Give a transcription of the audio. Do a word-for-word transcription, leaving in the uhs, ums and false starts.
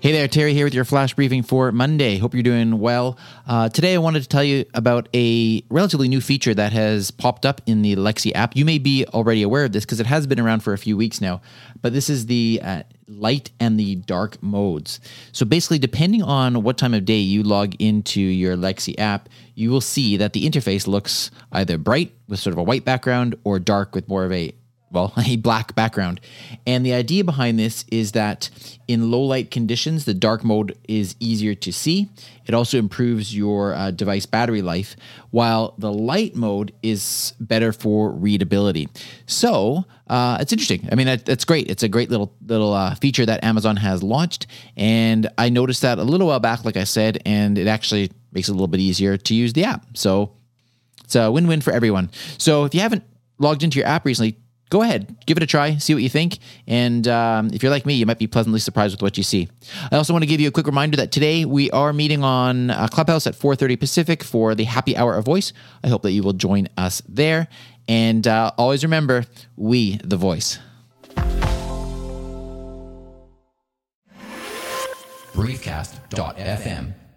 Hey there, Terry here with your flash briefing for Monday. Hope you're doing well. Uh, today I wanted to tell you about a relatively new feature that has popped up in the Lexi app. You may be already aware of this because it has been around for a few weeks now, but this is the uh, light and the dark modes. So basically, depending on what time of day you log into your Lexi app, you will see that the interface looks either bright with sort of a white background or dark with more of a well, a black background. And the idea behind this is that in low light conditions, the dark mode is easier to see. It also improves your uh, device battery life, while the light mode is better for readability. So uh, it's interesting. I mean, that, that's great. It's a great little little uh, feature that Amazon has launched. And I noticed that a little while back, like I said, and it actually makes it a little bit easier to use the app. So it's a win-win for everyone. So if you haven't logged into your app recently, go ahead, give it a try, see what you think. And um, if you're like me, you might be pleasantly surprised with what you see. I also want to give you a quick reminder that today we are meeting on uh, Clubhouse at four thirty Pacific for the Happy Hour of Voice. I hope that you will join us there. And uh, always remember, we the voice. Briefcast dot f m